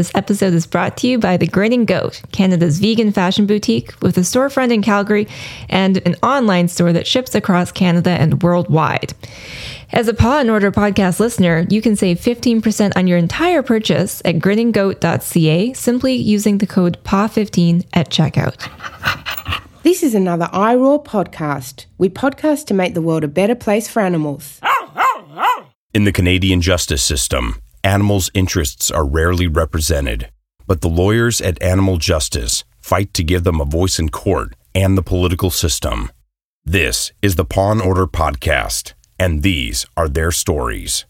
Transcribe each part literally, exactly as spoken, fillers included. This episode is brought to you by The Grinning Goat, Canada's vegan fashion boutique with a storefront in Calgary and an online store that ships across Canada and worldwide. As a Paw and Order podcast listener, you can save fifteen percent on your entire purchase at grinning goat dot c a simply using the code P A W fifteen at checkout. This is another iRaw podcast. We podcast to make the world a better place for animals. In the Canadian justice system, animals' interests are rarely represented, but the lawyers at Animal Justice fight to give them a voice in court and the political system. This is the Paw and Order podcast, and these are their stories.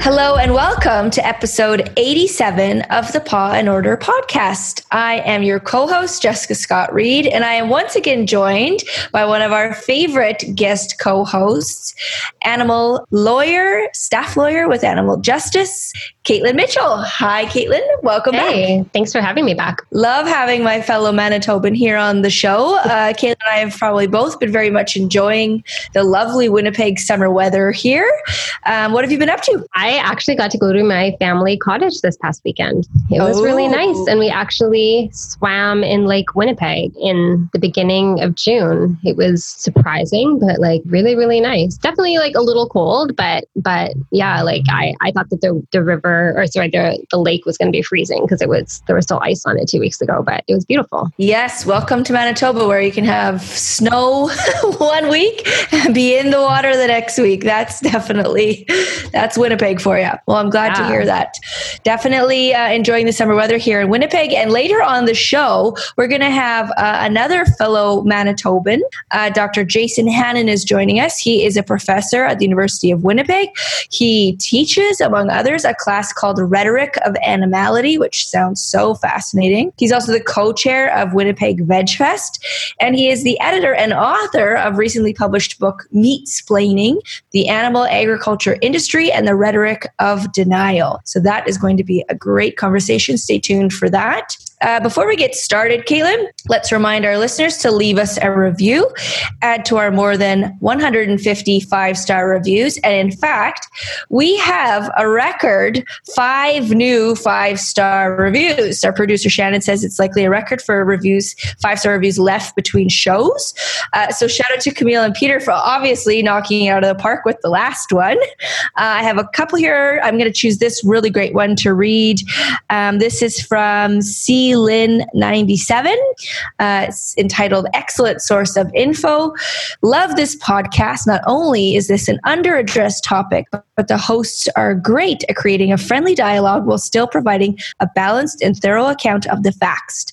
Hello and welcome to episode eighty-seven of the Paw and Order podcast. I am your co-host, Jessica Scott-Reid, and I am once again joined by one of our favorite guest co-hosts, animal lawyer, staff lawyer with Animal Justice, Kaitlyn Mitchell. Hi, Kaitlyn. Welcome hey, back. Thanks for having me back. Love having my fellow Manitoban here on the show. Uh, Kaitlyn and I have probably both been very much enjoying the lovely Winnipeg summer weather here. Um, what have you been up to? I actually got to go to my family cottage this past weekend. It was oh. really nice. And we actually swam in Lake Winnipeg in the beginning of June. It was surprising, but like really, really nice. Definitely like a little cold, but but yeah, like I, I thought that the, the river or sorry, the, the lake was going to be freezing because it was there was still ice on it two weeks ago, but it was beautiful. Yes. Welcome to Manitoba, where you can have snow one week and be in the water the next week. That's definitely, that's Winnipeg for you. Well, I'm glad yeah. to hear that. Definitely uh, enjoying the summer weather here in Winnipeg. And later on the show, we're going to have uh, another fellow Manitoban. Uh, Doctor Jason Hannan is joining us. He is a professor at the University of Winnipeg. He teaches, among others, a class called Rhetoric of Animality, which sounds so fascinating. He's also the co-chair of Winnipeg VegFest, and he is the editor and author of recently published book Meatsplaining, The Animal Agriculture Industry and the Rhetoric of Denial. So that is going to be a great conversation. Stay tuned for that. Uh, before we get started, Kaitlyn, let's remind our listeners to leave us a review. Add to our more than one hundred fifty five-star reviews. And in fact, we have a record five new five-star reviews. Our producer Shannon says it's likely a record for reviews, five-star reviews left between shows. Uh, so shout out to Camille and Peter for obviously knocking it out of the park with the last one. Uh, I have a couple here. I'm going to choose this really great one to read. Um, this is from C. Lynn ninety-seven. Uh, it's entitled Excellent Source of Info. Love this podcast. Not only is this an under-addressed topic, but the hosts are great at creating a friendly dialogue while still providing a balanced and thorough account of the facts.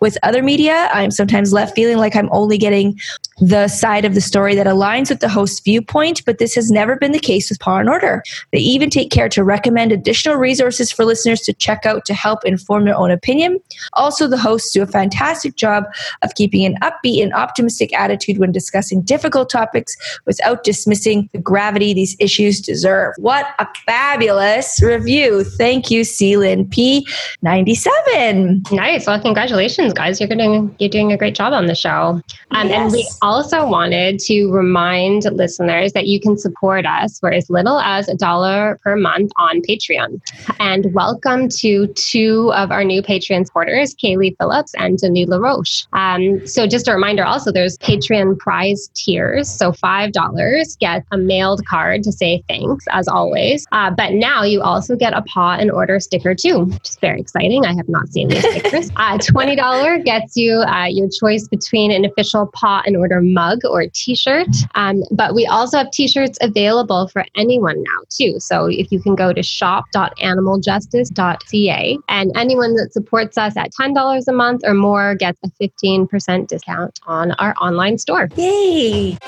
With other media, I'm sometimes left feeling like I'm only getting the side of the story that aligns with the host's viewpoint, but this has never been the case with Paw and Order. They even take care to recommend additional resources for listeners to check out to help inform their own opinion. Also, the hosts do a fantastic job of keeping an upbeat and optimistic attitude when discussing difficult topics without dismissing the gravity these issues deserve. What a fabulous review. Thank you, Celine P. ninety-seven. Nice. Well, congratulations, guys. You're doing, you're doing a great job on the show. Um, yes. And we also wanted to remind listeners that you can support us for as little as a dollar per month on Patreon. And welcome to two of our new Patreon supporters, Kaylee Phillips and Denis LaRoche. Um, so just a reminder also, there's Patreon prize tiers. So five dollars gets a mailed card to say thanks, as always. Uh, but now you also get a Paw and Order sticker too, which is very exciting. I have not seen these stickers. Uh, twenty dollars gets you uh, your choice between an official Paw and Order mug or t-shirt. Um, but we also have t-shirts available for anyone now too. So if you can go to shop dot animal justice dot c a, and anyone that supports us at ten dollars a month or more gets a fifteen percent discount on our online store. Yay!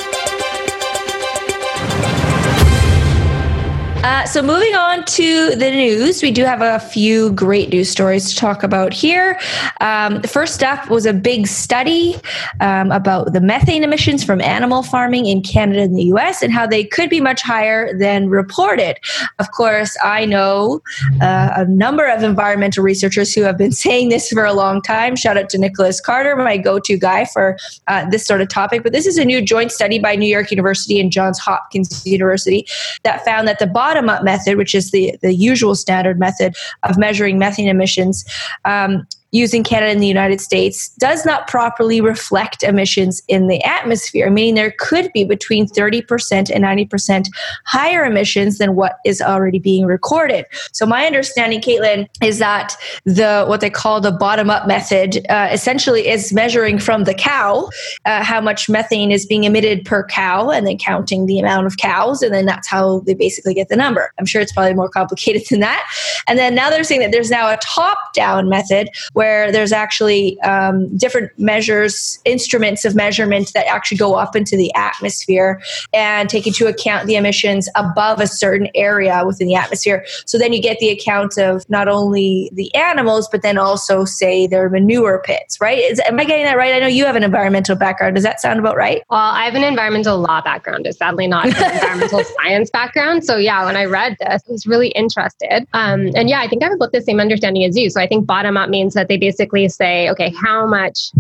Uh, so moving on to the news, we do have a few great news stories to talk about here. Um, first up was a big study um, about the methane emissions from animal farming in Canada and the U S and how they could be much higher than reported. Of course, I know uh, a number of environmental researchers who have been saying this for a long time. Shout out to Nicholas Carter, my go-to guy for uh, this sort of topic. But this is a new joint study by New York University and Johns Hopkins University that found that the bottom-up method, which is the, the usual standard method of measuring methane emissions, um, using Canada and the United States, does not properly reflect emissions in the atmosphere, meaning there could be between thirty percent and ninety percent higher emissions than what is already being recorded. So my understanding, Kaitlyn, is that the what they call the bottom-up method uh, essentially is measuring from the cow uh, how much methane is being emitted per cow and then counting the amount of cows, and then that's how they basically get the number. I'm sure it's probably more complicated than that. And then now they're saying that there's now a top-down method where where there's actually um, different measures, instruments of measurement that actually go up into the atmosphere and take into account the emissions above a certain area within the atmosphere. So then you get the account of not only the animals, but then also, say, their manure pits, right? Is, am I getting that right? I know you have an environmental background. Does that sound about right? Well, I have an environmental law background. It's sadly not an environmental science background. So yeah, when I read this, I was really interested. Um, and yeah, I think I have got the same understanding as you. So I think bottom up means that they basically say, okay, how much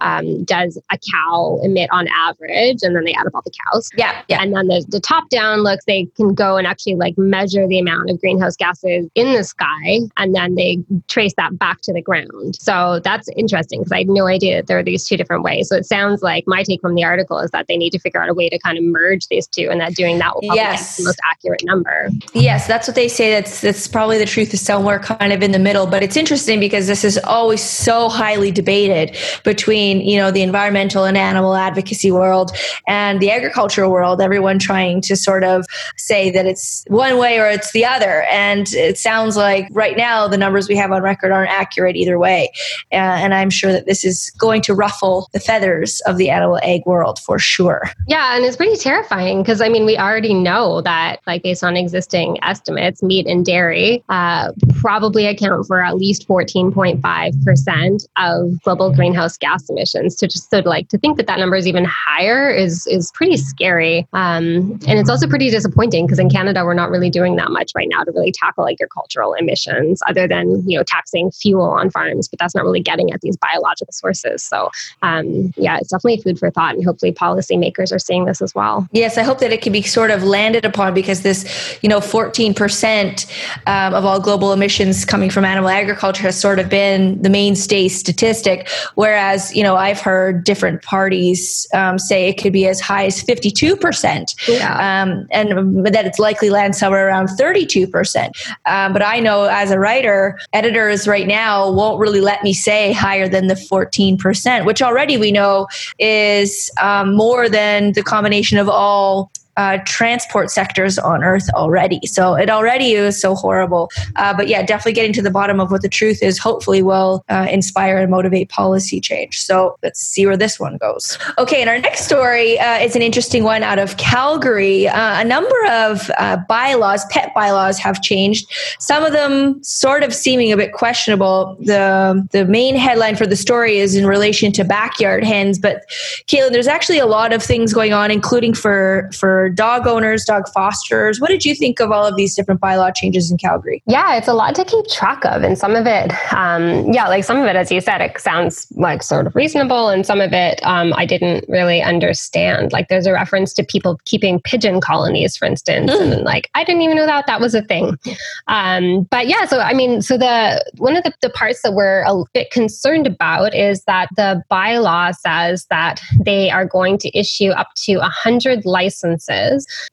um, does a cow emit on average? And then they add up all the cows. Yeah. yeah. And then there's the top down looks, they can go and actually like measure the amount of greenhouse gases in the sky. And then they trace that back to the ground. So that's interesting because I had no idea that there are these two different ways. So it sounds like my take from the article is that they need to figure out a way to kind of merge these two and that doing that will probably yes. get the most accurate number. Yes. That's what they say. That's, that's probably the truth is somewhere kind of in the middle, but it's interesting because this is always so highly debated between, you know, the environmental and animal advocacy world and the agricultural world, everyone trying to sort of say that it's one way or it's the other. And it sounds like right now the numbers we have on record aren't accurate either way. Uh, and I'm sure that this is going to ruffle the feathers of the animal egg world for sure. Yeah. And it's pretty terrifying because, I mean, we already know that, like, based on existing estimates, meat and dairy uh, probably account for at least fourteen point five percent of global greenhouse gas emissions. So just so like to think that that number is even higher is is pretty scary. Um, and it's also pretty disappointing because in Canada, we're not really doing that much right now to really tackle agricultural emissions other than, you know, taxing fuel on farms, but that's not really getting at these biological sources. So um, yeah, it's definitely food for thought and hopefully policymakers are seeing this as well. Yes, I hope that it can be sort of landed upon because this, you know, fourteen percent um, of all global emissions coming from animal agriculture has sort of been the mainstay statistic, whereas, you know, I've heard different parties um, say it could be as high as fifty-two percent, yeah. um, and that it's likely land somewhere around thirty-two percent. Um, but I know as a writer, editors right now won't really let me say higher than the fourteen percent, which already we know is um, more than the combination of all Uh, transport sectors on Earth already. So it already is so horrible. Uh, but yeah, definitely getting to the bottom of what the truth is hopefully will uh, inspire and motivate policy change. So let's see where this one goes. Okay, and our next story uh, is an interesting one out of Calgary. Uh, a number of uh, bylaws, pet bylaws, have changed. Some of them sort of seeming a bit questionable. The the main headline for the story is in relation to backyard hens. But Kaitlyn, there's actually a lot of things going on, including for for dog owners, dog fosterers. What did you think of all of these different bylaw changes in Calgary? Yeah, it's a lot to keep track of. And some of it, um, yeah, like some of it, as you said, it sounds like sort of reasonable. And some of it, um, I didn't really understand. Like there's a reference to people keeping pigeon colonies, for instance. Mm. And then, like, I didn't even know that that was a thing. Um, but yeah, so I mean, so the one of the, the parts that we're a bit concerned about is that the bylaw says that they are going to issue up to one hundred licenses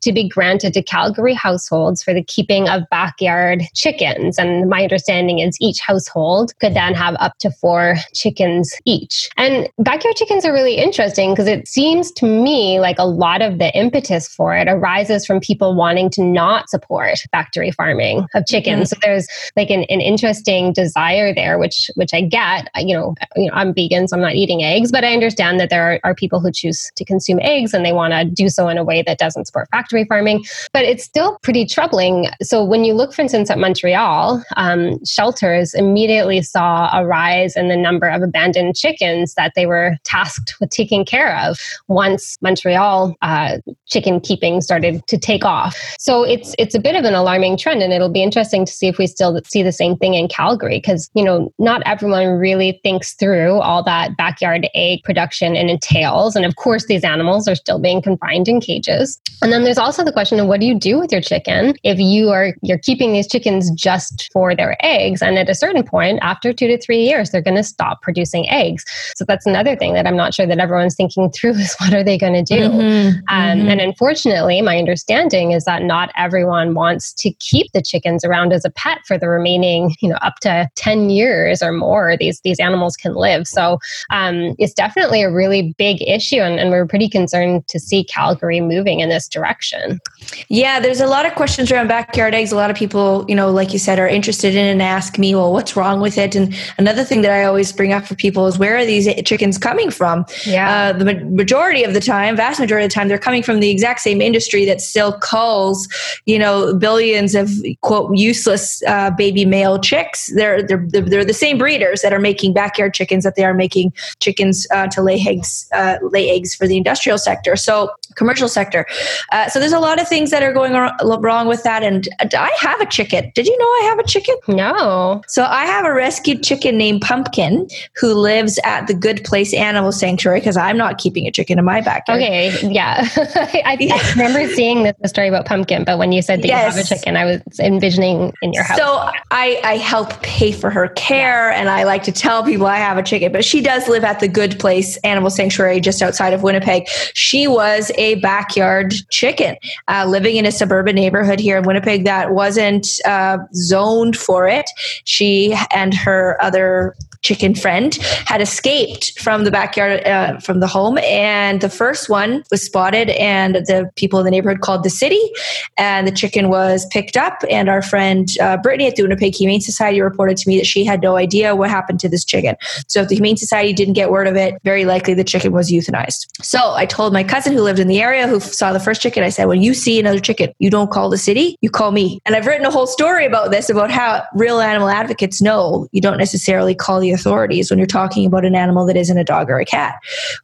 to be granted to Calgary households for the keeping of backyard chickens. And my understanding is each household could then have up to four chickens each. And backyard chickens are really interesting because it seems to me like a lot of the impetus for it arises from people wanting to not support factory farming of chickens. Mm-hmm. So there's like an, an interesting desire there, which which I get. You know, you know, I'm vegan, so I'm not eating eggs, but I understand that there are, are people who choose to consume eggs and they want to do so in a way that doesn't doesn't support factory farming, but it's still pretty troubling. So when you look, for instance, at Montreal, um, shelters immediately saw a rise in the number of abandoned chickens that they were tasked with taking care of once Montreal uh, chicken keeping started to take off. So it's it's a bit of an alarming trend, and it'll be interesting to see if we still see the same thing in Calgary, because, you know, not everyone really thinks through all that backyard egg production and entails. And of course, these animals are still being confined in cages. And then there's also the question of what do you do with your chicken if you are you're keeping these chickens just for their eggs? And at a certain point, after two to three years, they're going to stop producing eggs. So that's another thing that I'm not sure that everyone's thinking through is what are they going to do? Mm-hmm, um, mm-hmm. And unfortunately, my understanding is that not everyone wants to keep the chickens around as a pet for the remaining, you know, up to ten years or more. These these animals can live. So um, it's definitely a really big issue, and, and we're pretty concerned to see Calgary moving in this direction. Yeah, there's a lot of questions around backyard eggs. A lot of people, you know, like you said, are interested in and ask me, well, what's wrong with it? And another thing that I always bring up for people is where are these chickens coming from? Yeah. Uh, the ma- majority of the time, vast majority of the time, they're coming from the exact same industry that still culls, you know, billions of quote useless uh, baby male chicks. They're, they're they're the same breeders that are making backyard chickens that they are making chickens uh, to lay eggs uh, lay eggs for the industrial sector. So commercial sector. Uh, so there's a lot of things that are going wrong with that. And I have a chicken. Did you know I have a chicken? No. So I have a rescued chicken named Pumpkin who lives at the Good Place Animal Sanctuary because I'm not keeping a chicken in my backyard. Okay. Yeah. I, I remember seeing this story about Pumpkin, but when you said that yes. you have a chicken, I was envisioning in your house. So I, I help pay for her care yeah. and I like to tell people I have a chicken, but she does live at the Good Place Animal Sanctuary just outside of Winnipeg. She was a backyard chicken uh, living in a suburban neighborhood here in Winnipeg that wasn't uh, zoned for it. She and her other chicken friend had escaped from the backyard, uh, from the home. And the first one was spotted and the people in the neighborhood called the city and the chicken was picked up. And our friend uh, Brittany at the Winnipeg Humane Society reported to me that she had no idea what happened to this chicken. So if the Humane Society didn't get word of it, very likely the chicken was euthanized. So I told my cousin who lived in the area who saw the first chicken, I said, when you see another chicken, you don't call the city, you call me. And I've written a whole story about this, about how real animal advocates know you don't necessarily call the authorities when you're talking about an animal that isn't a dog or a cat.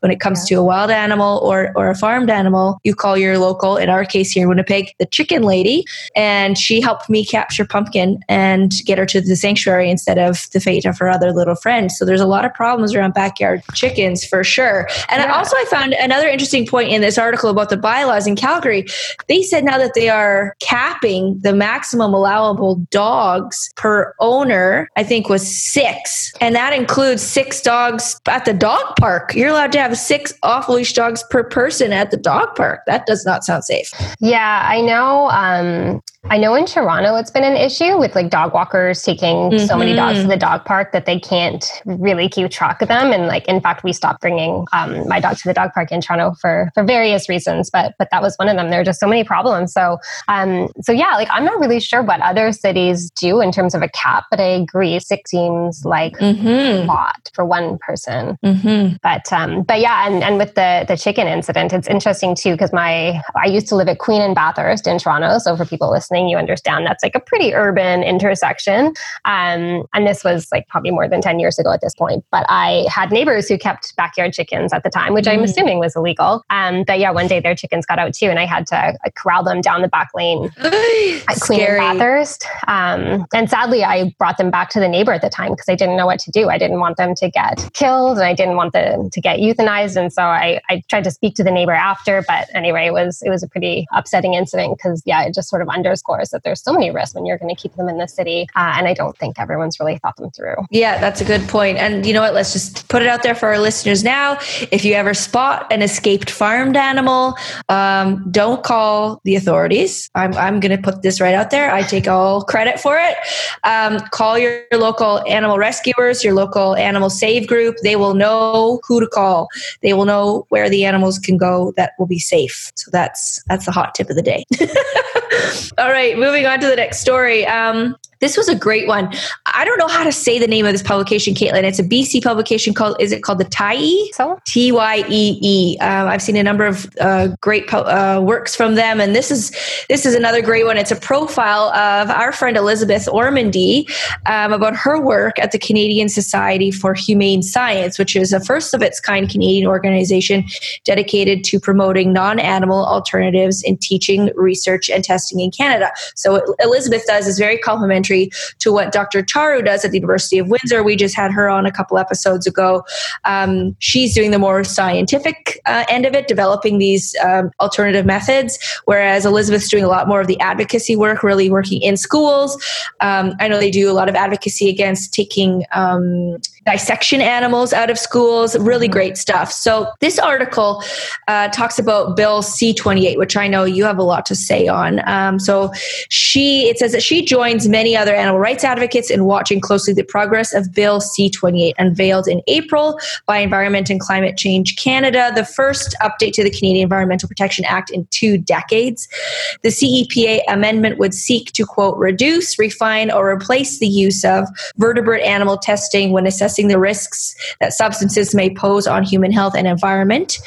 When it comes yeah. to a wild animal or or a farmed animal, you call your local, in our case here in Winnipeg, the chicken lady, and she helped me capture Pumpkin and get her to the sanctuary instead of the fate of her other little friend. So there's a lot of problems around backyard chickens for sure. And yeah. I also I found another interesting point in this article about the bylaws in Calgary. They said now that they are capping the maximum allowable dogs per owner, I think was six. And that includes six dogs at the dog park. You're allowed to have six off-leash dogs per person at the dog park. That does not sound safe. Yeah, I know. Um, I know in Toronto, it's been an issue with like dog walkers taking mm-hmm. so many dogs to the dog park that they can't really keep track of them. And like, in fact, we stopped bringing um, my dog to the dog park in Toronto for, for various reasons. But but that was one of them. There are just so many problems. So um, so yeah, like I'm not really sure what other cities do in terms of a cap, but I agree, six seems like. Mm-hmm. Mm-hmm. A lot for one person, mm-hmm. but um, but yeah, and, and with the the chicken incident, it's interesting too because my I used to live at Queen and Bathurst in Toronto, so for people listening, you understand that's like a pretty urban intersection, um, and this was like probably more than ten years ago at this point. But I had neighbors who kept backyard chickens at the time, which mm-hmm. I'm assuming was illegal. Um, but yeah, one day their chickens got out too, and I had to uh, corral them down the back lane at Queen and Bathurst, um, and sadly I brought them back to the neighbor at the time because I didn't know what to do. I didn't want them to get killed and I didn't want them to get euthanized. And so I, I tried to speak to the neighbor after, but anyway, it was, it was a pretty upsetting incident because yeah, it just sort of underscores that there's so many risks when you're going to keep them in the city. Uh, and I don't think everyone's really thought them through. Yeah, that's a good point. And you know what, let's just put it out there for our listeners now. If you ever spot an escaped farmed animal, um, don't call the authorities. I'm, I'm going to put this right out there. I take all credit for it. Um, call your local animal rescuer, your local animal save group. They will know who to call. They will know where the animals can go that will be safe. So that's that's the hot tip of the day. All right, moving on to the next story. Um, This was a great one. I don't know how to say the name of this publication, Kaitlyn. It's a B C publication called, is it called The Tyee? So? T Y E E. Um, I've seen a number of uh, great po- uh, works from them. And this is this is another great one. It's a profile of our friend Elizabeth Ormandy um, about her work at the Canadian Society for Humane Science, which is a first of its kind Canadian organization dedicated to promoting non-animal alternatives in teaching, research, and testing in Canada. So what Elizabeth does is very complimentary to what Doctor Taru does at the University of Windsor. We just had her on a couple episodes ago. Um, she's doing the more scientific uh, end of it, developing these um, alternative methods, whereas Elizabeth's doing a lot more of the advocacy work, really working in schools. Um, I know they do a lot of advocacy against taking um, dissection animals out of schools, really great stuff. So this article uh, talks about Bill C twenty-eight, which I know you have a lot to say on. Um, so she, it says that she joins many other animal rights advocates in watching closely the progress of Bill C twenty-eight, unveiled in April by Environment and Climate Change Canada, the first update to the Canadian Environmental Protection Act in two decades. The C E P A amendment would seek to, quote, reduce, refine, or replace the use of vertebrate animal testing when assessing the risks that substances may pose on human health and environment.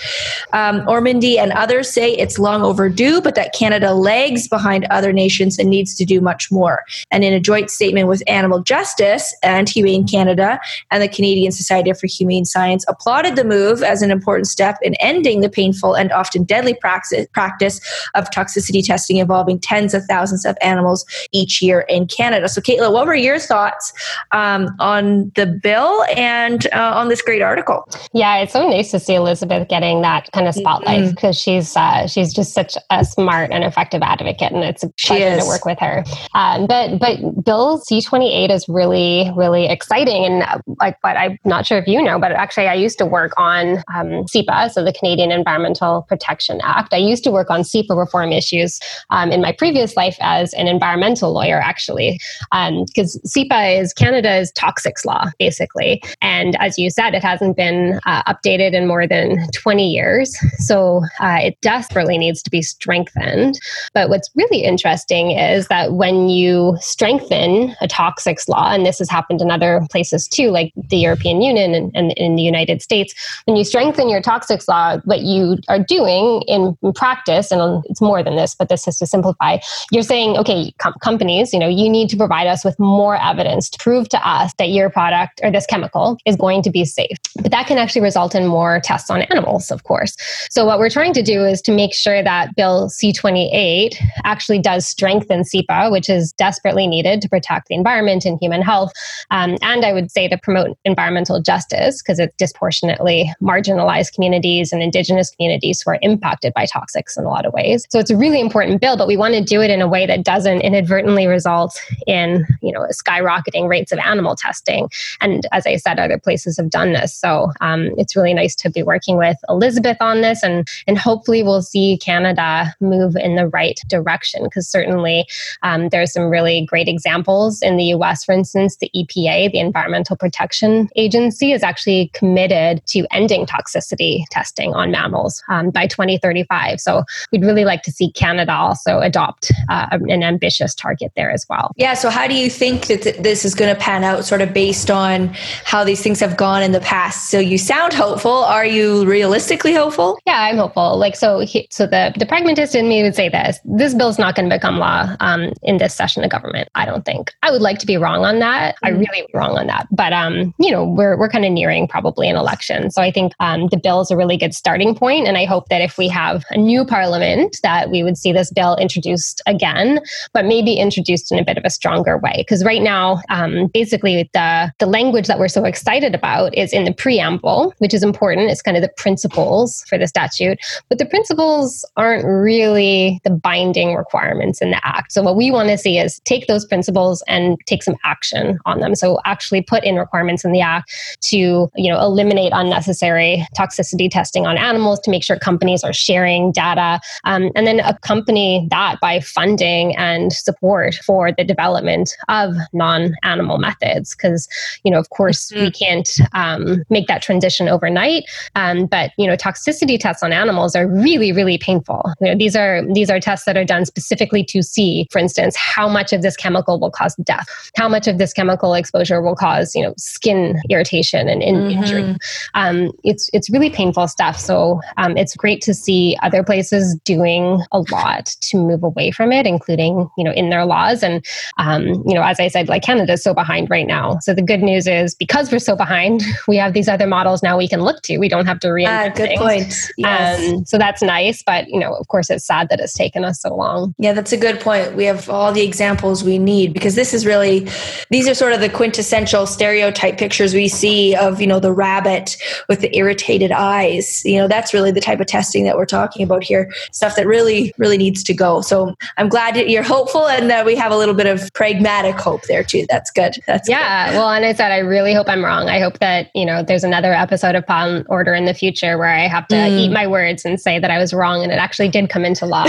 Um, Ormandy and others say it's long overdue, but that Canada lags behind other nations and needs to do much more. And in a joint statement with Animal Justice and Humane Canada and the Canadian Society for Humane Science applauded the move as an important step in ending the painful and often deadly praxis, practice of toxicity testing involving tens of thousands of animals each year in Canada. So, Kaitlyn, what were your thoughts um, on the bill and uh, on this great article? Yeah, it's so nice to see Elizabeth getting that kind of spotlight because mm-hmm. she's uh, she's just such a smart and effective advocate, and it's a pleasure to work with her. Um, but but Bill C twenty-eight is really, really exciting. And uh, like, but I'm not sure if you know, but actually I used to work on um, CEPA, so the Canadian Environmental Protection Act. I used to work on CEPA reform issues um, in my previous life as an environmental lawyer, actually, because um, CEPA is Canada's toxics law, basically. And as you said, it hasn't been uh, updated in more than twenty years. So uh, it desperately needs to be strengthened. But what's really interesting is that when you strengthen strengthen a toxics law, and this has happened in other places too, like the European Union and, and in the United States. When you strengthen your toxics law, what you are doing in, in practice, and it's more than this, but this is to simplify, you're saying, okay, com- companies, you know, you need to provide us with more evidence to prove to us that your product or this chemical is going to be safe. But that can actually result in more tests on animals, of course. So what we're trying to do is to make sure that Bill C twenty-eight actually does strengthen CEPA, which is desperately needed to protect the environment and human health. Um, and I would say to promote environmental justice because it disproportionately marginalized communities and Indigenous communities who are impacted by toxics in a lot of ways. So it's a really important bill, but we want to do it in a way that doesn't inadvertently result in, you know, skyrocketing rates of animal testing. And as I said, other places have done this. So um, it's really nice to be working with Elizabeth on this, and, and hopefully we'll see Canada move in the right direction because certainly um, there's some really great examples in the U S, for instance, the E P A, the Environmental Protection Agency, is actually committed to ending toxicity testing on mammals um, by twenty thirty-five. So we'd really like to see Canada also adopt uh, an ambitious target there as well. Yeah. So how do you think that th- this is going to pan out, sort of based on how these things have gone in the past? So you sound hopeful. Are you realistically hopeful? Yeah, I'm hopeful. Like so, he, so the the pragmatist in me would say this: this bill's not going to become law um, in this session of government. I don't think. I would like to be wrong on that. I really wrong on that. But, um, you know, we're we're kind of nearing probably an election. So I think um, the bill is a really good starting point. And I hope that if we have a new parliament, that we would see this bill introduced again, but maybe introduced in a bit of a stronger way. Because right now, um, basically, the, the language that we're so excited about is in the preamble, which is important. It's kind of the principles for the statute. But the principles aren't really the binding requirements in the act. So what we want to see is take those principles and take some action on them. So actually put in requirements in the act to, you know, eliminate unnecessary toxicity testing on animals, to make sure companies are sharing data, um, and then accompany that by funding and support for the development of non-animal methods. Because, you know, of course, mm-hmm. we can't um, make that transition overnight. Um, but, you know, toxicity tests on animals are really, really painful. You know, these are, these are tests that are done specifically to see, for instance, how much of this chemical chemical will cause death, how much of this chemical exposure will cause, you know, skin irritation and in- mm-hmm. injury. Um, it's it's really painful stuff. So um, it's great to see other places doing a lot to move away from it, including, you know, in their laws. And, um, you know, as I said, like Canada is so behind right now. So the good news is because we're so behind, we have these other models now we can look to. We don't have to reinvent uh, good things. Point. Yes. Um, so that's nice. But, you know, of course, it's sad that it's taken us so long. Yeah, that's a good point. We have all the examples we need because this is really, these are sort of the quintessential stereotype pictures we see of, you know, the rabbit with the irritated eyes. You know, that's really the type of testing that we're talking about here. Stuff that really, really needs to go. So I'm glad that you're hopeful and that we have a little bit of pragmatic hope there too. That's good. That's yeah. Good. Well, and I said, I really hope I'm wrong. I hope that, you know, there's another episode of Paw and Order in the future where I have to mm. eat my words and say that I was wrong and it actually did come into law.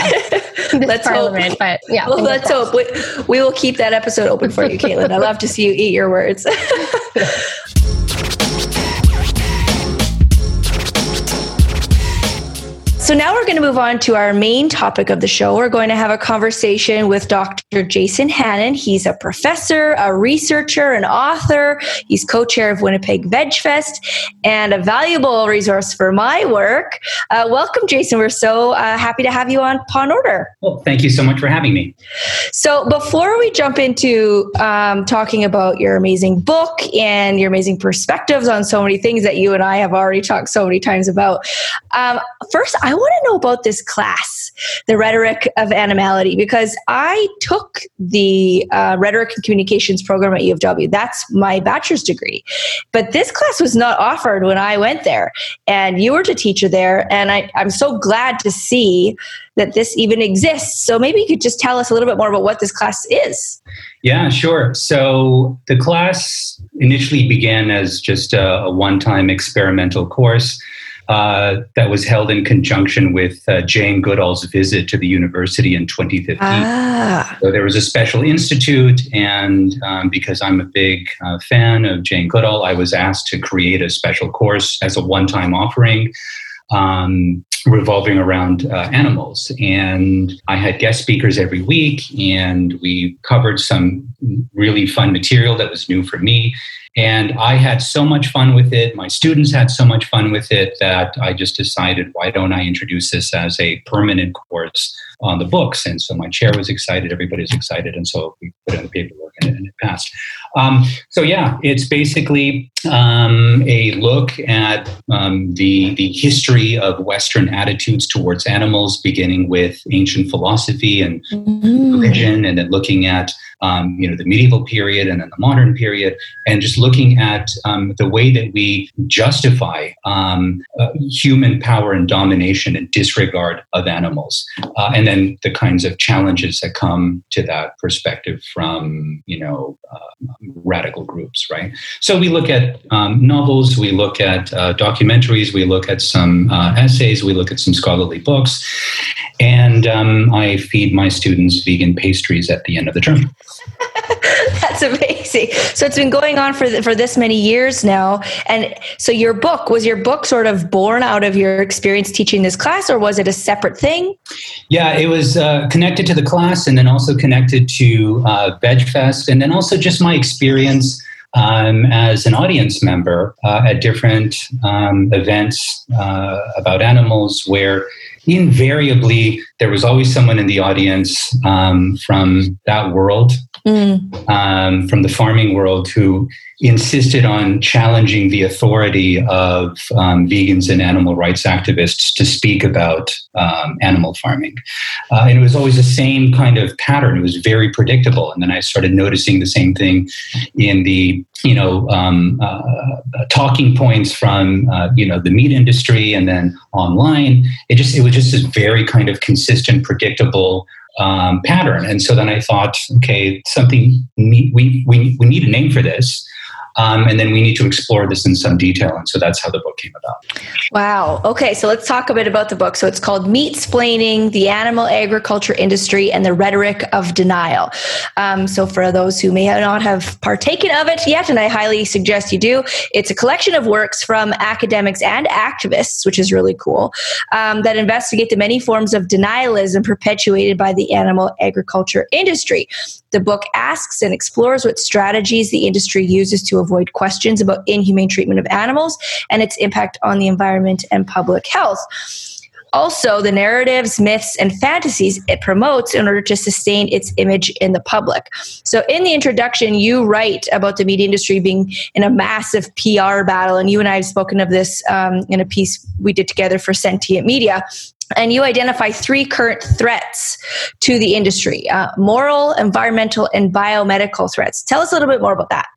Let's hope. But yeah, well, let's hope. We, we will keep that episode open for you, Kaitlyn. I'd love to see you eat your words. So now we're going to move on to our main topic of the show. We're going to have a conversation with Doctor Jason Hannan. He's a professor, a researcher, an author. He's co-chair of Winnipeg VegFest and a valuable resource for my work. Uh, welcome, Jason. We're so uh, happy to have you on Paw and Order. Well, thank you so much for having me. So before we jump into um, talking about your amazing book and your amazing perspectives on so many things that you and I have already talked so many times about, um, first, I I want to know about this class, the Rhetoric of Animality, because I took the uh, Rhetoric and Communications program at U of W. That's my bachelor's degree. But this class was not offered when I went there. And you were the teacher there. And I, I'm so glad to see that this even exists. So maybe you could just tell us a little bit more about what this class is. Yeah, sure. So the class initially began as just a, a one-time experimental course. Uh, that was held in conjunction with uh, Jane Goodall's visit to the university in twenty fifteen. Ah. So there was a special institute, and um, because I'm a big uh, fan of Jane Goodall, I was asked to create a special course as a one-time offering um, revolving around uh, animals. And I had guest speakers every week, and we covered some really fun material that was new for me. And I had so much fun with it. My students had so much fun with it that I just decided, why don't I introduce this as a permanent course on the books? And so my chair was excited, everybody's excited. And so we put in the paperwork and, and it passed. Um, so yeah, it's basically um, a look at um, the, the history of Western attitudes towards animals, beginning with ancient philosophy and mm-hmm. religion, and then looking at Um, you know, the medieval period and then the modern period, and just looking at um, the way that we justify um, uh, human power and domination and disregard of animals, uh, and then the kinds of challenges that come to that perspective from, you know, uh, radical groups, right? So we look at um, novels, we look at uh, documentaries, we look at some uh, essays, we look at some scholarly books, and um, I feed my students vegan pastries at the end of the term. That's amazing. So it's been going on for the, for this many years now. And so your book, was your book sort of born out of your experience teaching this class, or was it a separate thing? Yeah, it was uh, connected to the class, and then also connected to uh, VegFest, and then also just my experience um, as an audience member uh, at different um, events uh, about animals where invariably, there was always someone in the audience um, from that world, mm. um, from the farming world, who insisted on challenging the authority of um, vegans and animal rights activists to speak about um, animal farming. Uh, and it was always the same kind of pattern. It was very predictable. And then I started noticing the same thing in the, you know, um, uh, talking points from, uh, you know, the meat industry and then online. It just, it was just this very kind of consistent, predictable um, pattern. And so then I thought, okay, something, we, we, we need a name for this. Um, and then we need to explore this in some detail. And so that's how the book came about. Wow. Okay. So let's talk a bit about the book. So it's called Meatsplaining, the Animal Agriculture Industry and the Rhetoric of Denial. Um, so for those who may not have partaken of it yet, and I highly suggest you do, it's a collection of works from academics and activists, which is really cool, um, that investigate the many forms of denialism perpetuated by the animal agriculture industry. The book asks and explores what strategies the industry uses to avoid questions about inhumane treatment of animals and its impact on the environment and public health. Also, the narratives, myths, and fantasies it promotes in order to sustain its image in the public. So in the introduction, you write about the meat industry being in a massive P R battle, and you and I have spoken of this um, in a piece we did together for Sentient Media. And you identify three current threats to the industry, uh, moral, environmental, and biomedical threats. Tell us a little bit more about that.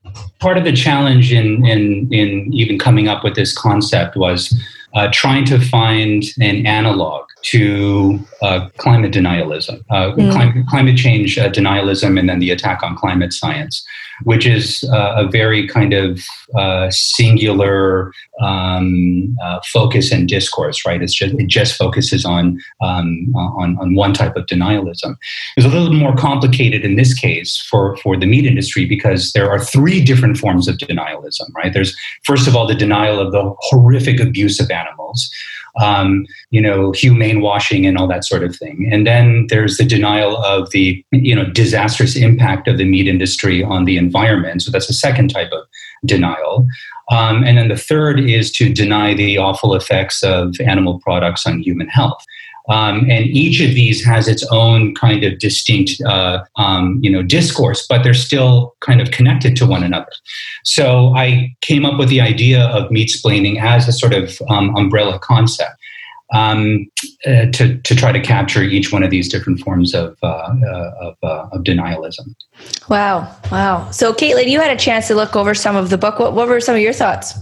Part of the challenge in in, in even coming up with this concept was uh, trying to find an analog to uh, climate denialism, uh, mm. climate, climate change uh, denialism, and then the attack on climate science, which is uh, a very kind of uh, singular um, uh, focus and discourse, right? It's just, it just focuses on, um, on on one type of denialism. It's a little more complicated in this case for, for the meat industry because there are three different forms of denialism, right? There's, first of all, the denial of the horrific abuse of animals, um, you know, humane washing and all that sort of thing. And then there's the denial of the, you know, disastrous impact of the meat industry on the environment. So that's the second type of denial. Um, and then the third is to deny the awful effects of animal products on human health. Um, and each of these has its own kind of distinct, uh, um, you know, discourse, but they're still kind of connected to one another. So I came up with the idea of meatsplaining as a sort of um, umbrella concept um, uh, to, to try to capture each one of these different forms of, uh, uh, of, uh, of denialism. Wow. Wow. So Kaitlyn, you had a chance to look over some of the book. What, what were some of your thoughts?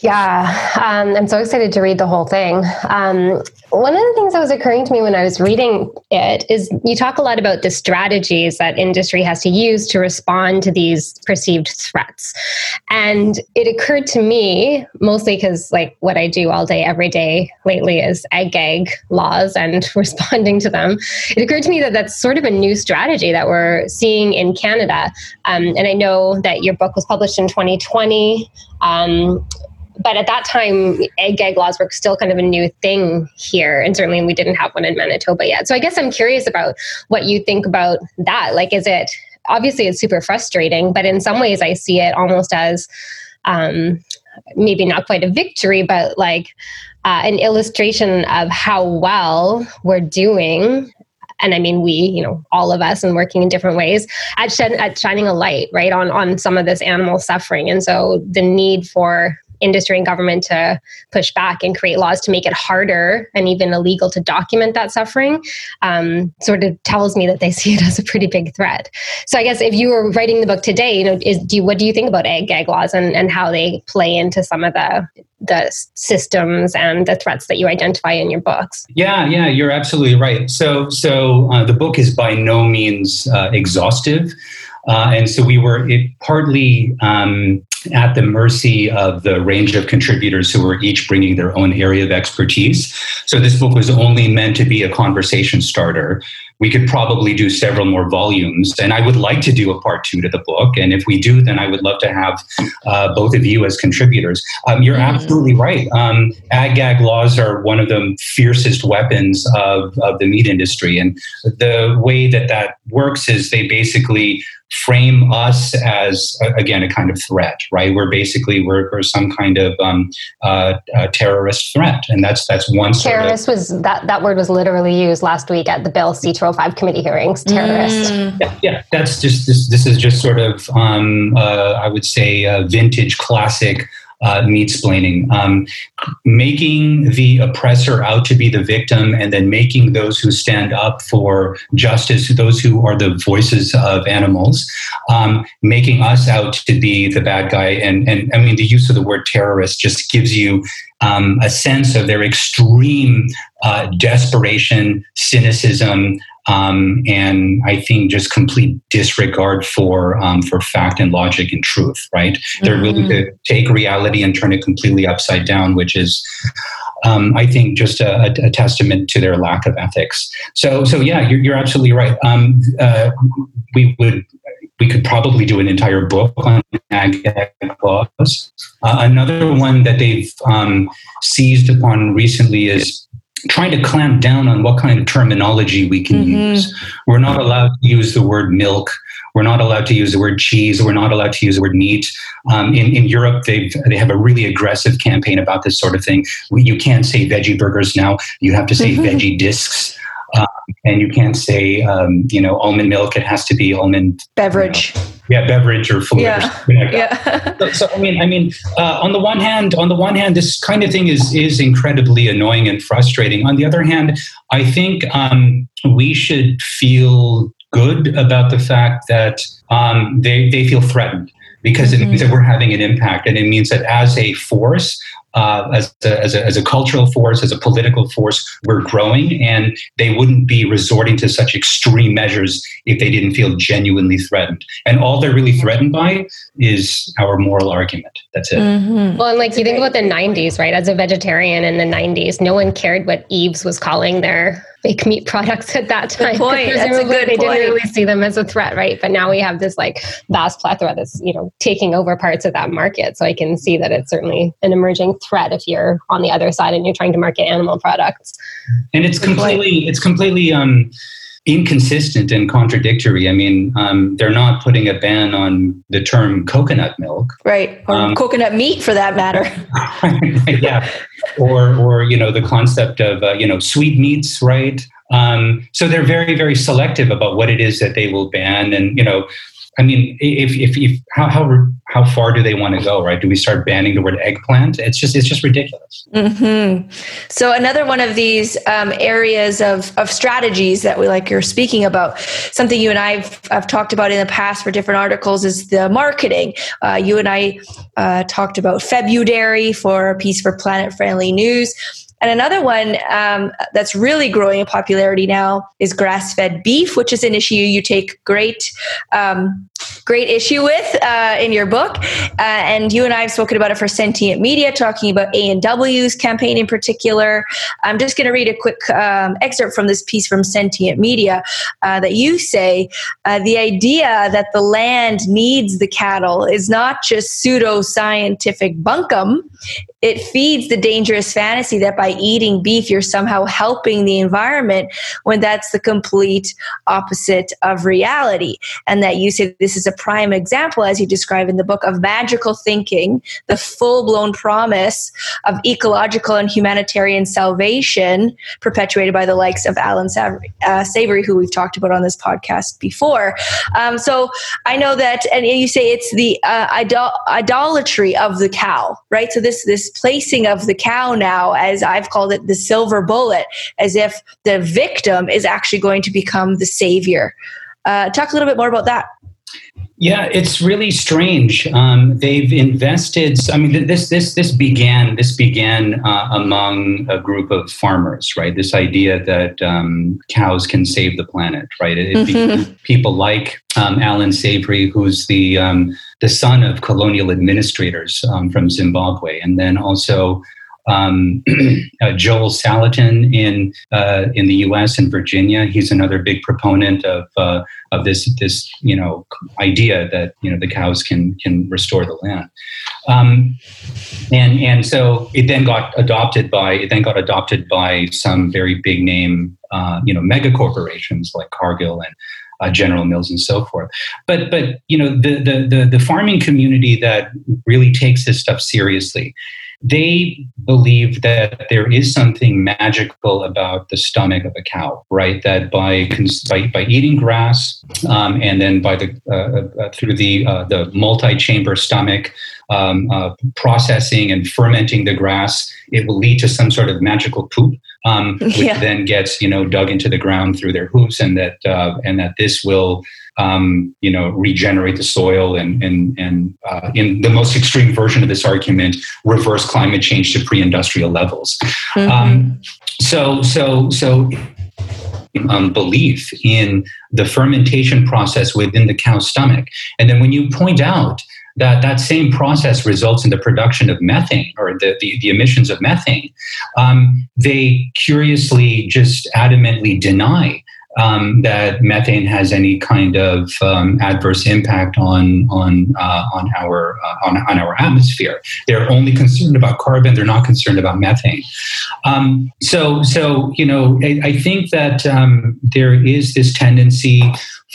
Yeah, um, I'm so excited to read the whole thing. Um, one of the things that was occurring to me when I was reading it is you talk a lot about the strategies that industry has to use to respond to these perceived threats. And it occurred to me, mostly because like what I do all day, every day lately is ag-gag laws and responding to them. It occurred to me that that's sort of a new strategy that we're seeing in Canada. Um, and I know that your book was published in twenty twenty. Um, But at that time, ag-gag laws were still kind of a new thing here. And certainly we didn't have one in Manitoba yet. So I guess I'm curious about what you think about that. Like, is it, obviously it's super frustrating, but in some ways I see it almost as um, maybe not quite a victory, but like uh, an illustration of how well we're doing. And I mean, we, you know, all of us and working in different ways at, shed, at shining a light, right, on, on some of this animal suffering. And so the need for industry and government to push back and create laws to make it harder and even illegal to document that suffering um, sort of tells me that they see it as a pretty big threat. So I guess if you were writing the book today, you know, is, do you, what do you think about ag-gag laws and, and how they play into some of the the systems and the threats that you identify in your books? Yeah, yeah, you're absolutely right. So, so uh, the book is by no means uh, exhaustive. Uh, and so we were it partly um, at the mercy of the range of contributors who were each bringing their own area of expertise. So this book was only meant to be a conversation starter. We could probably do several more volumes, and I would like to do a part two to the book. And if we do, then I would love to have uh, both of you as contributors. Um, you're mm-hmm. absolutely right. Um, ag-gag laws are one of the fiercest weapons of, of the meat industry. And the way that that works is they basically frame us as, again, a kind of threat, right? We're basically, we're, we're some kind of um, uh, uh, terrorist threat. And that's that's one sort of... Terrorist was, that, that word was literally used last week at the Bill C twenty-eight committee hearings, terrorist. Mm. Yeah, yeah, that's just, this, this is just sort of, um, uh, I would say, uh, vintage classic Uh, meatsplaining, um, making the oppressor out to be the victim, and then making those who stand up for justice, those who are the voices of animals, um, making us out to be the bad guy. And, and I mean, the use of the word terrorist just gives you um, a sense of their extreme uh, desperation, cynicism, um, and I think just complete disregard for um, for fact and logic and truth, right? Mm-hmm. They're willing to take reality and turn it completely upside down, which is, um, I think, just a, a testament to their lack of ethics. So, so yeah, you're, you're absolutely right. Um, uh, we would... We could probably do an entire book on ag laws. Uh, another one that they've um, seized upon recently is trying to clamp down on what kind of terminology we can mm-hmm. use. We're not allowed to use the word milk. We're not allowed to use the word cheese. We're not allowed to use the word meat. Um, in, in Europe, they've, they have a really aggressive campaign about this sort of thing. You can't say veggie burgers now. You have to say mm-hmm. veggie discs. Um, and you can't say, um, you know, almond milk. It has to be almond beverage. You know, yeah, beverage or fluid. Yeah. Or something like that. Yeah. so, so I mean, I mean, uh, on the one hand, on the one hand, this kind of thing is is incredibly annoying and frustrating. On the other hand, I think um, we should feel good about the fact that um, they they feel threatened, because mm-hmm. it means that we're having an impact, and it means that as a force. Uh, as, a, as, a, as a cultural force, as a political force, we're growing, and they wouldn't be resorting to such extreme measures if they didn't feel genuinely threatened. And all they're really threatened by is our moral argument. That's it. Mm-hmm. Well, and like you think about the nineties, right? As a vegetarian in the nineties, no one cared what Eve's was calling their fake meat products at that time. Good point. That's a good they point. Didn't really see them as a threat, right? But now we have this like vast plethora that's, you know, taking over parts of that market. So I can see that it's certainly an emerging threat if you're on the other side and you're trying to market animal products. And it's good completely, point. it's completely um, inconsistent and contradictory. I mean, um, they're not putting a ban on the term coconut milk, right? Or um, coconut meat, for that matter. yeah. Or, or you know, the concept of uh, you know sweet meats, right? Um, so they're very, very selective about what it is that they will ban, and you know. I mean, if if, if how, how how far do they want to go, right? Do we start banning the word eggplant? It's just it's just ridiculous. Mm-hmm. So another one of these um, areas of of strategies that we like you're speaking about, something you and I've I've talked about in the past for different articles, is the marketing. Uh, you and I uh, talked about Febudary for a piece for Planet Friendly News. And another one um, that's really growing in popularity now is grass-fed beef, which is an issue you take great um, great issue with uh, in your book. Uh, and you and I have spoken about it for Sentient Media, talking about A and W's campaign in particular. I'm just going to read a quick um, excerpt from this piece from Sentient Media uh, that you say, uh, the idea that the land needs the cattle is not just pseudo-scientific bunkum. It feeds the dangerous fantasy that by eating beef, you're somehow helping the environment, when that's the complete opposite of reality. And that you say this is a prime example, as you describe in the book, of magical thinking, the full-blown promise of ecological and humanitarian salvation perpetuated by the likes of Alan Savory, uh, Savory who we've talked about on this podcast before. Um, so I know that, and you say it's the uh, idol- idolatry of the cow, right? So this this placing of the cow now, as I've called it, the silver bullet, as if the victim is actually going to become the savior. Uh, talk a little bit more about that. Yeah, it's really strange. Um, they've invested. I mean, this this this began this began uh, among a group of farmers, right? This idea that um, cows can save the planet, right? It, mm-hmm. People like um, Alan Savory, who's the um, the son of colonial administrators um, from Zimbabwe, and then also. Um, uh, Joel Salatin in uh, in the U S in Virginia. He's another big proponent of uh, of this this you know idea that you know the cows can can restore the land, um, and and so it then got adopted by it then got adopted by some very big name uh, you know mega corporations like Cargill and uh, General Mills and so forth. But but you know the the the, the farming community that really takes this stuff seriously. They believe that there is something magical about the stomach of a cow, right? That by by, by eating grass um, and then by the uh, uh, through the uh, the multi-chamber stomach um, uh, processing and fermenting the grass, it will lead to some sort of magical poop, um, which yeah. then gets you know dug into the ground through their hooves, and that uh, and that this will. Um, you know, regenerate the soil and, and, and uh, in the most extreme version of this argument, reverse climate change to pre-industrial levels. Mm-hmm. Um, so, so, so um, belief in the fermentation process within the cow's stomach. And then when you point out that that same process results in the production of methane or the, the, the emissions of methane, um, they curiously just adamantly deny Um, that methane has any kind of um, adverse impact on on uh, on our uh, on, on our atmosphere. They're only concerned about carbon. They're not concerned about methane. Um, so so you know, I, I think that um, there is this tendency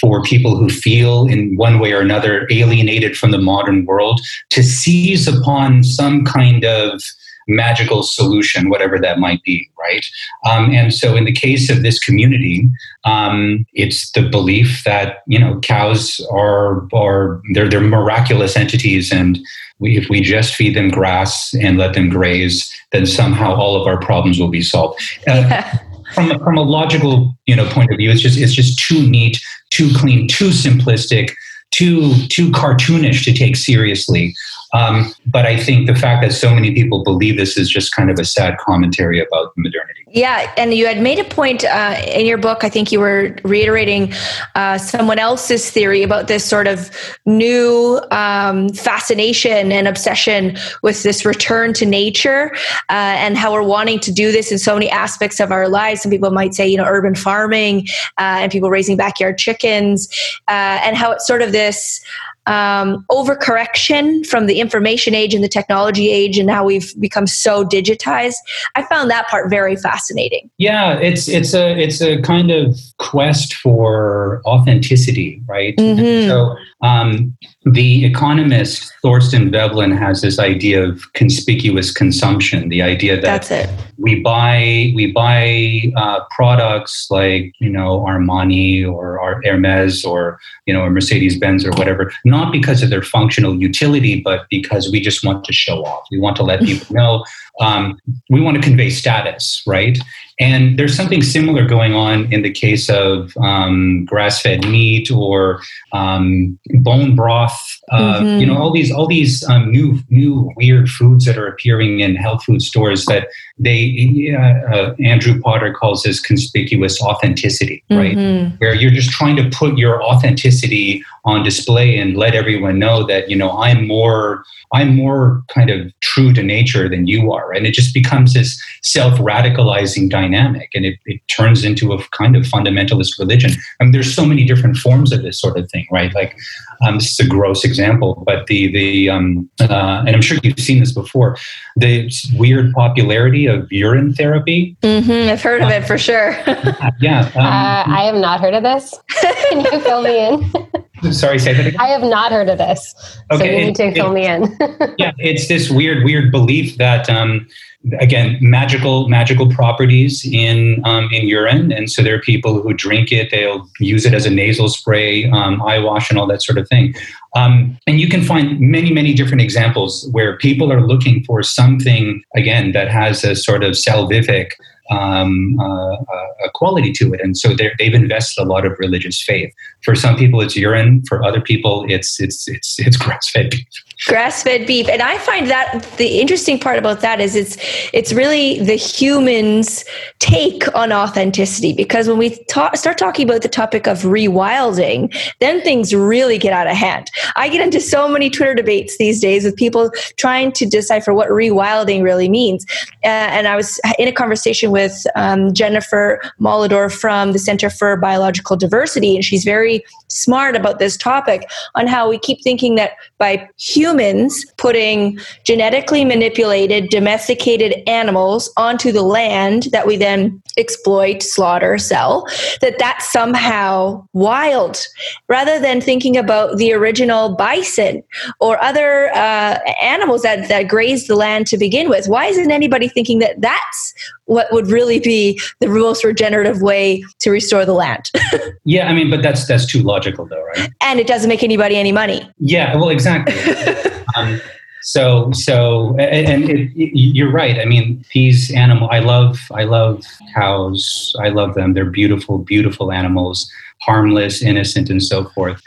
for people who feel in one way or another alienated from the modern world to seize upon some kind of magical solution, whatever that might be, right? Um, and so in the case of this community, um, it's the belief that, you know, cows are, are they're, they're miraculous entities, and we, if we just feed them grass and let them graze, then somehow all of our problems will be solved. Uh, yeah. From a, from a logical, you know, point of view, it's just it's just too neat, too clean, too simplistic, too too cartoonish to take seriously. Um, but I think the fact that so many people believe this is just kind of a sad commentary about modernity. Yeah, and you had made a point uh, in your book, I think you were reiterating uh, someone else's theory about this sort of new um, fascination and obsession with this return to nature uh, and how we're wanting to do this in so many aspects of our lives. Some people might say, you know, urban farming uh, and people raising backyard chickens uh, and how it's sort of this Um, overcorrection from the information age and the technology age, and how we've become so digitized. I found that part very fascinating. Yeah, it's it's a it's a kind of quest for authenticity, right? Mm-hmm. So um, the economist Thorsten Veblen has this idea of conspicuous consumption. The idea that That's it. we buy we buy uh, products like, you know, Armani or, or Hermes or, you know, or Mercedes-Benz or whatever, not because of their functional utility, but because we just want to show off. We want to let people know. Um, we want to convey status, right? And there's something similar going on in the case of um, grass-fed meat or um, bone broth. Uh, mm-hmm. You know, all these all these um, new new weird foods that are appearing in health food stores that they uh, uh, Andrew Potter calls this conspicuous authenticity, right? Mm-hmm. Where you're just trying to put your authenticity on display and let everyone know that, you know, I'm more I'm more kind of true to nature than you are. And it just becomes this self-radicalizing dynamic, and it, it turns into a kind of fundamentalist religion. I mean, there's so many different forms of this sort of thing, right? Like, um, this is a gross example, but the, the um, uh, and I'm sure you've seen this before, the weird popularity of urine therapy. Mm-hmm, I've heard uh, of it for sure. Yeah. Um, uh, I have not heard of this. Can you fill me in? Sorry, say that again. I have not heard of this, okay, so you it, need to it, fill me in. Yeah, it's this weird, weird belief that, um, again, magical, magical properties in um, in urine, and so there are people who drink it. They'll use it as a nasal spray, um, eye wash, and all that sort of thing. Um, and you can find many, many different examples where people are looking for something, again, that has a sort of salvific Um, uh, uh, quality to it. And so they've invested a lot of religious faith. For some people, it's urine. For other people, it's it's it's it's grass-fed beef. Grass-fed beef. And I find that the interesting part about that is it's it's really the human's take on authenticity. Because when we ta- start talking about the topic of rewilding, then things really get out of hand. I get into so many Twitter debates these days with people trying to decipher what rewilding really means. Uh, and I was in a conversation with um, Jennifer Mollador from the Center for Biological Diversity, and she's very smart about this topic on how we keep thinking that by humans putting genetically manipulated, domesticated animals onto the land that we then exploit, slaughter, sell, that that's somehow wild, rather than thinking about the original bison or other uh, animals that, that grazed the land to begin with. Why isn't anybody thinking that that's what would really be the most regenerative way to restore the land? Yeah, I mean, but that's that's too logical though, right? And it doesn't make anybody any money. Yeah, well, exactly. um, so, so, and it, it, you're right. I mean, these animals, I love, I love cows. I love them. They're beautiful, beautiful animals, harmless, innocent, and so forth.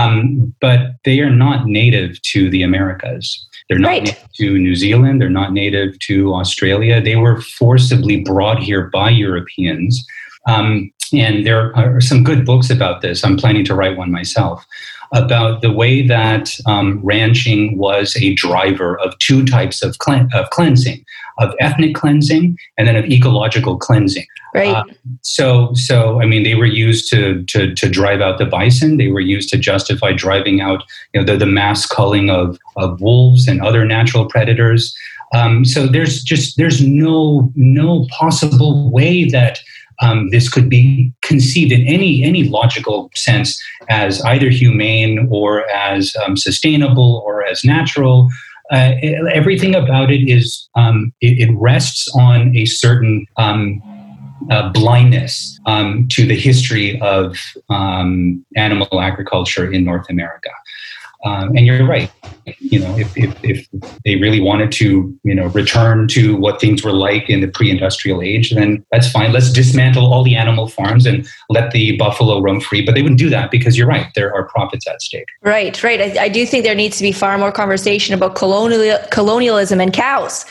Um, but they are not native to the Americas. They're not right. native to New Zealand. They're not native to Australia. They were forcibly brought here by Europeans Um, and there are some good books about this. I'm planning to write one myself about the way that um, ranching was a driver of two types of, cle- of cleansing, of ethnic cleansing and then of ecological cleansing. Right. Uh, so, so I mean, they were used to, to to drive out the bison. They were used to justify driving out, you know, the, the mass culling of, of wolves and other natural predators. Um, so there's just there's no no possible way that um, this could be conceived in any any logical sense as either humane or as um, sustainable or as natural. Uh, everything about it is um, it, it rests on a certain um, uh, blindness um, to the history of um, animal agriculture in North America. Um, and you're right. You know, if, if if they really wanted to, you know, return to what things were like in the pre-industrial age, then that's fine. Let's dismantle all the animal farms and let the buffalo roam free. But they wouldn't do that because you're right. There are profits at stake. Right, right. I, I do think there needs to be far more conversation about colonial colonialism and cows,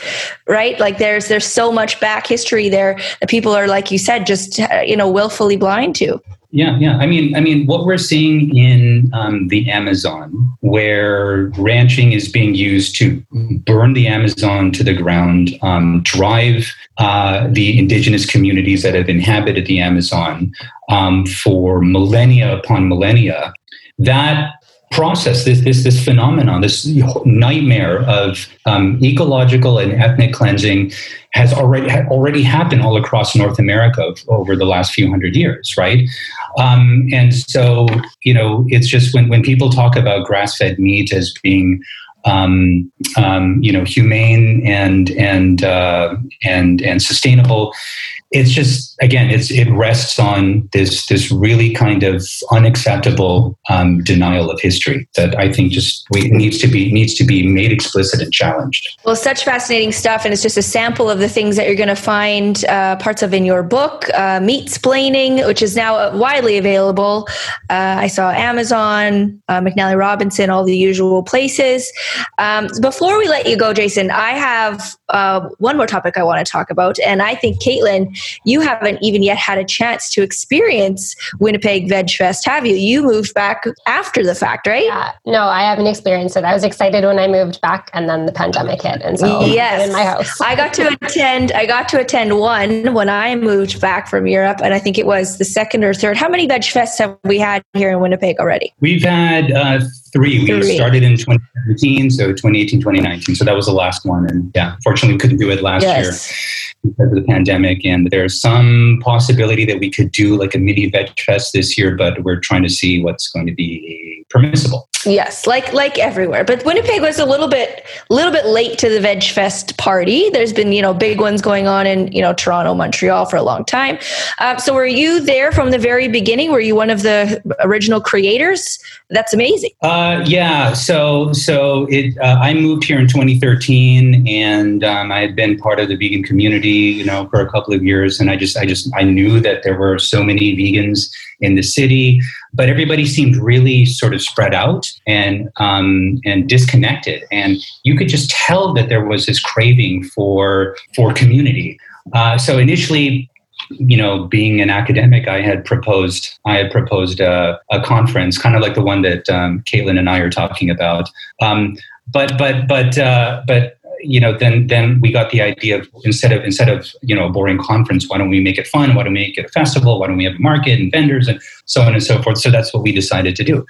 right? Like there's there's so much back history there that people are, like you said, just, you know, willfully blind to. Yeah, yeah. I mean, I mean, what we're seeing in um, the Amazon, where ranching is being used to burn the Amazon to the ground, um, drive uh, the indigenous communities that have inhabited the Amazon um, for millennia upon millennia, that process, this this this phenomenon, this nightmare of um, ecological and ethnic cleansing has already had already happened all across North America over the last few hundred years, right? Um, and so, you know, it's just when when people talk about grass-fed meat as being Um, um, you know, humane and and uh, and and sustainable. It's just again, it's it rests on this this really kind of unacceptable um, denial of history that I think just we, needs to be needs to be made explicit and challenged. Well, such fascinating stuff, and it's just a sample of the things that you're going to find uh, parts of in your book, uh, Meatsplaining, which is now widely available. Uh, I saw Amazon, uh, McNally Robinson, all the usual places. Um, before we let you go, Jason, I have uh, one more topic I want to talk about. And I think, Kaitlyn, you haven't even yet had a chance to experience Winnipeg VegFest, have you? You moved back after the fact, right? Yeah. No, I haven't experienced it. I was excited when I moved back and then the pandemic hit. And so yes. I'm in my house. I got to attend, I got to attend one when I moved back from Europe. And I think it was the second or third. How many VegFests have we had here in Winnipeg already? We've had uh, three. three. We started in twenty seventeen. So twenty eighteen, twenty nineteen. So that was the last one. And yeah, fortunately, we couldn't do it last yes. year because of the pandemic. And there's some possibility that we could do like a mini veg fest this year, but we're trying to see what's going to be permissible. Yes, like like everywhere. But Winnipeg was a little bit little bit late to the Veg Fest party. There's been, you know, big ones going on in, you know, Toronto, Montreal for a long time. Uh, so were you there from the very beginning? Were you one of the original creators? That's amazing. Uh, yeah. So so it. Uh, I moved here in twenty thirteen, and um, I had been part of the vegan community, you know, for a couple of years. And I just I just I knew that there were so many vegans in the city, but everybody seemed really sort of spread out and um, and disconnected. And you could just tell that there was this craving for for community. Uh, so initially, you know, being an academic, I had proposed I had proposed a, a conference, kind of like the one that um, Kaitlyn and I are talking about. Um, but but but uh, but. You know, then then we got the idea of instead of instead of you know a boring conference, why don't we make it fun? Why don't we make it a festival? Why don't we have a market and vendors and so on and so forth? So that's what we decided to do.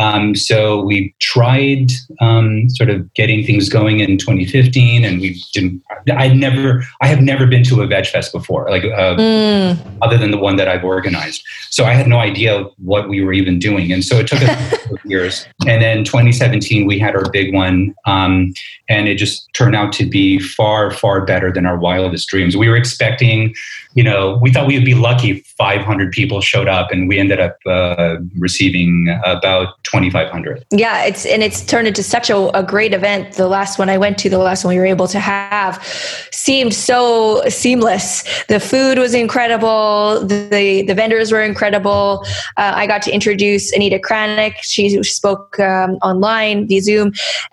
Um, so we tried um, sort of getting things going in twenty fifteen, and we didn't. I never, I have never been to a veg fest before, like uh, mm. other than the one that I've organized. So I had no idea what we were even doing, and so it took us years. And then twenty seventeen, we had our big one, um, and it just turned out to be far, far better than our wildest dreams. We were expecting, you know, we thought we would be lucky. five hundred people showed up, and we ended up uh, receiving about twenty-five hundred. Yeah, it's and it's turned into such a, a great event. The last one I went to, the last one we were able to have, seemed so seamless. The food was incredible. The the vendors were incredible. Uh, I got to introduce Anita Kranick. She spoke um, online via Zoom.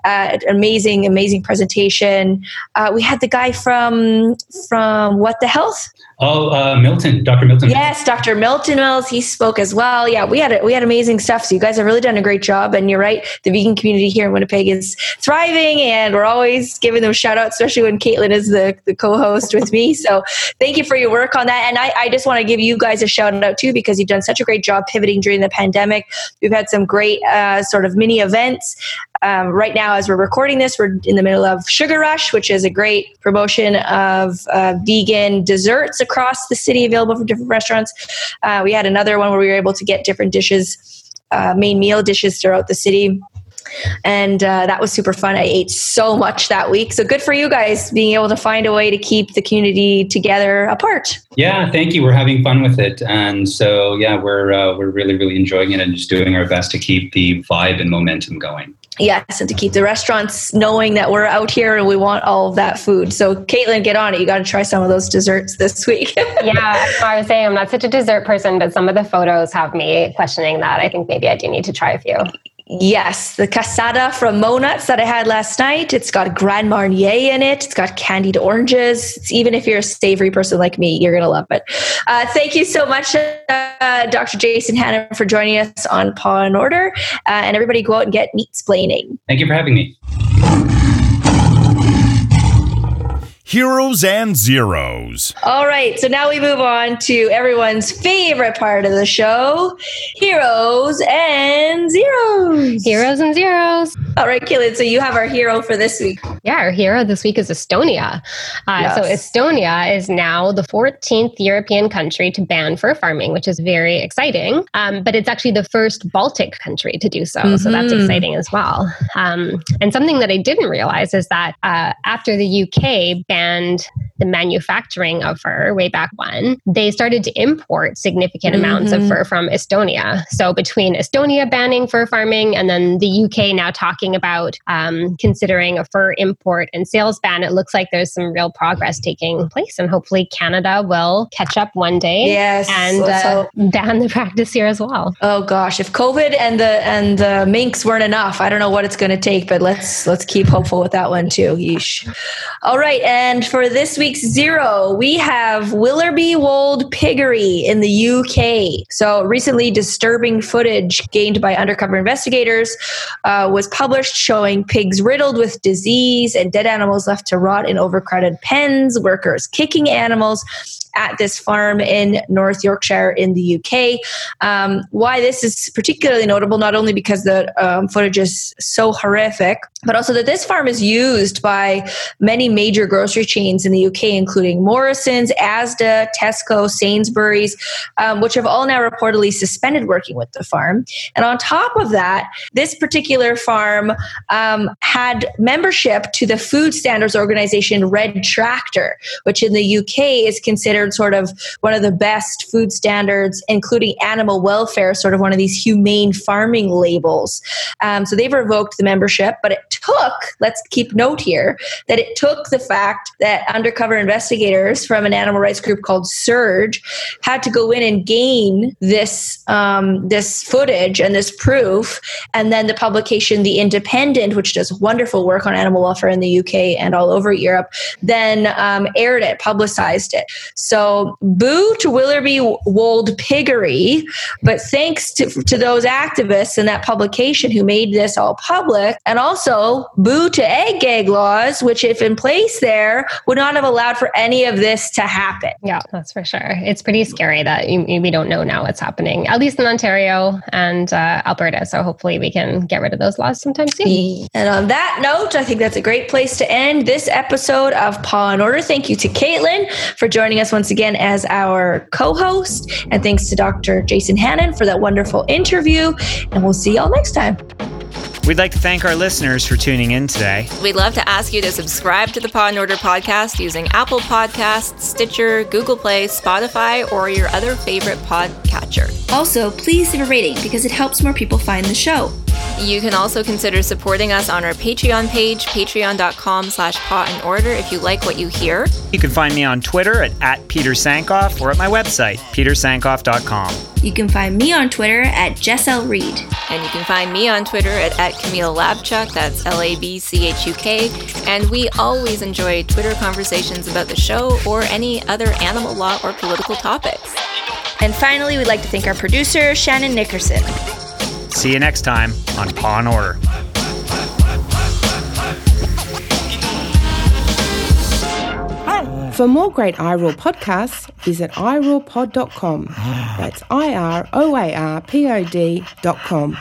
Uh, amazing, amazing presentation. Uh, we had the guy from from What the Health. Oh, uh, Milton, Doctor Milton. Yes, Doctor Milton Mills. He spoke as well. Yeah, we had a, we had amazing stuff. So you guys have really done a great job. And you're right, the vegan community here in Winnipeg is thriving, and we're always giving them shout out, especially when Kaitlyn is the, the co-host with me. So thank you for your work on that. And I, I just want to give you guys a shout out too, because you've done such a great job pivoting during the pandemic. We've had some great uh, sort of mini events. Um, right now, as we're recording this, we're in the middle of Sugar Rush, which is a great promotion of uh, vegan desserts across the city available from different restaurants. Uh, we had another one where we were able to get different dishes, uh, main meal dishes throughout the city. And uh, that was super fun. I ate so much that week. So good for you guys being able to find a way to keep the community together apart. Yeah, thank you. We're having fun with it. And so, yeah, we're uh, we're really, really enjoying it and just doing our best to keep the vibe and momentum going. Yes, and to keep the restaurants knowing that we're out here and we want all of that food. So Kaitlyn, get on it. You got to try some of those desserts this week. Yeah, I was saying I'm not such a dessert person, but some of the photos have me questioning that. I think maybe I do need to try a few. Yes, the cassata from Monuts that I had last night. It's got Grand Marnier in it. It's got candied oranges. It's, even if you're a savory person like me, you're going to love it. Uh, thank you so much, uh, Doctor Jason Hannan, for joining us on Paw and Order. Uh, and everybody go out and get Meatsplaining. Thank you for having me. Heroes and Zeros. All right, so now we move on to everyone's favorite part of the show, Heroes and Zeros. Heroes and Zeros. All right, Kaitlyn, so you have our hero for this week. Yeah, our hero this week is Estonia. Uh, yes. So Estonia is now the fourteenth European country to ban fur farming, which is very exciting. Um, but it's actually the first Baltic country to do so, mm-hmm. so that's exciting as well. Um, and something that I didn't realize is that uh, after the U K banned And the manufacturing of fur way back when, they started to import significant mm-hmm. amounts of fur from Estonia. So between Estonia banning fur farming and then the U K now talking about um, considering a fur import and sales ban, it looks like there's some real progress taking place. And hopefully Canada will catch up one day yes, and uh, ban the practice here as well. Oh gosh, if COVID and the and the minks weren't enough, I don't know what it's going to take, but let's let's keep hopeful with that one too. Yeesh. All right, and And for this week's zero, we have Willoughby Wold Piggery in the U K. So recently, disturbing footage gained by undercover investigators uh, was published showing pigs riddled with disease and dead animals left to rot in overcrowded pens, workers kicking animals at this farm in North Yorkshire in the U K. Um, why this is particularly notable, not only because the um, footage is so horrific, but also that this farm is used by many major grocery chains in the U K, including Morrison's, Asda, Tesco, Sainsbury's, um, which have all now reportedly suspended working with the farm. And on top of that, this particular farm um, had membership to the food standards organization Red Tractor, which in the U K is considered sort of one of the best food standards, including animal welfare, sort of one of these humane farming labels. Um, so they've revoked the membership, but it took, let's keep note here, that it took the fact that undercover investigators from an animal rights group called Surge had to go in and gain this, um, this footage and this proof. And then the publication, The Independent, which does wonderful work on animal welfare in the U K and all over Europe, then um, aired it, publicized it. So So boo to Willoughby Wold Piggery, but thanks to, to those activists in that publication who made this all public, and also boo to egg gag laws, which if in place there would not have allowed for any of this to happen. Yeah, that's for sure. It's pretty scary that you, we don't know now what's happening, at least in Ontario and uh, Alberta. So hopefully we can get rid of those laws sometime soon. And on that note, I think that's a great place to end this episode of Paw and Order. Thank you to Kaitlyn for joining us once Once again as our co-host, and thanks to Doctor Jason Hannan for that wonderful interview, and we'll see y'all next time. We'd like to thank our listeners for tuning in today. We'd love to ask you to subscribe to the Paw and Order podcast using Apple Podcasts, Stitcher, Google Play, Spotify, or your other favorite podcatcher. Also, please leave a rating because it helps more people find the show. You can also consider supporting us on our Patreon page, patreon.com slash paw and order if you like what you hear. You can find me on Twitter at, at Peter Sankoff or at my website, peter sankoff dot com. You can find me on Twitter at Jess L Reid. And you can find me on Twitter at, at Camille Labchuk, that's L A B C H U K. And we always enjoy Twitter conversations about the show or any other animal law or political topics. And finally, we'd like to thank our producer, Shannon Nickerson. See you next time on Paw and Order. For more great iRaw podcasts, visit i raw pod dot com. That's I R O A R P O D dot com.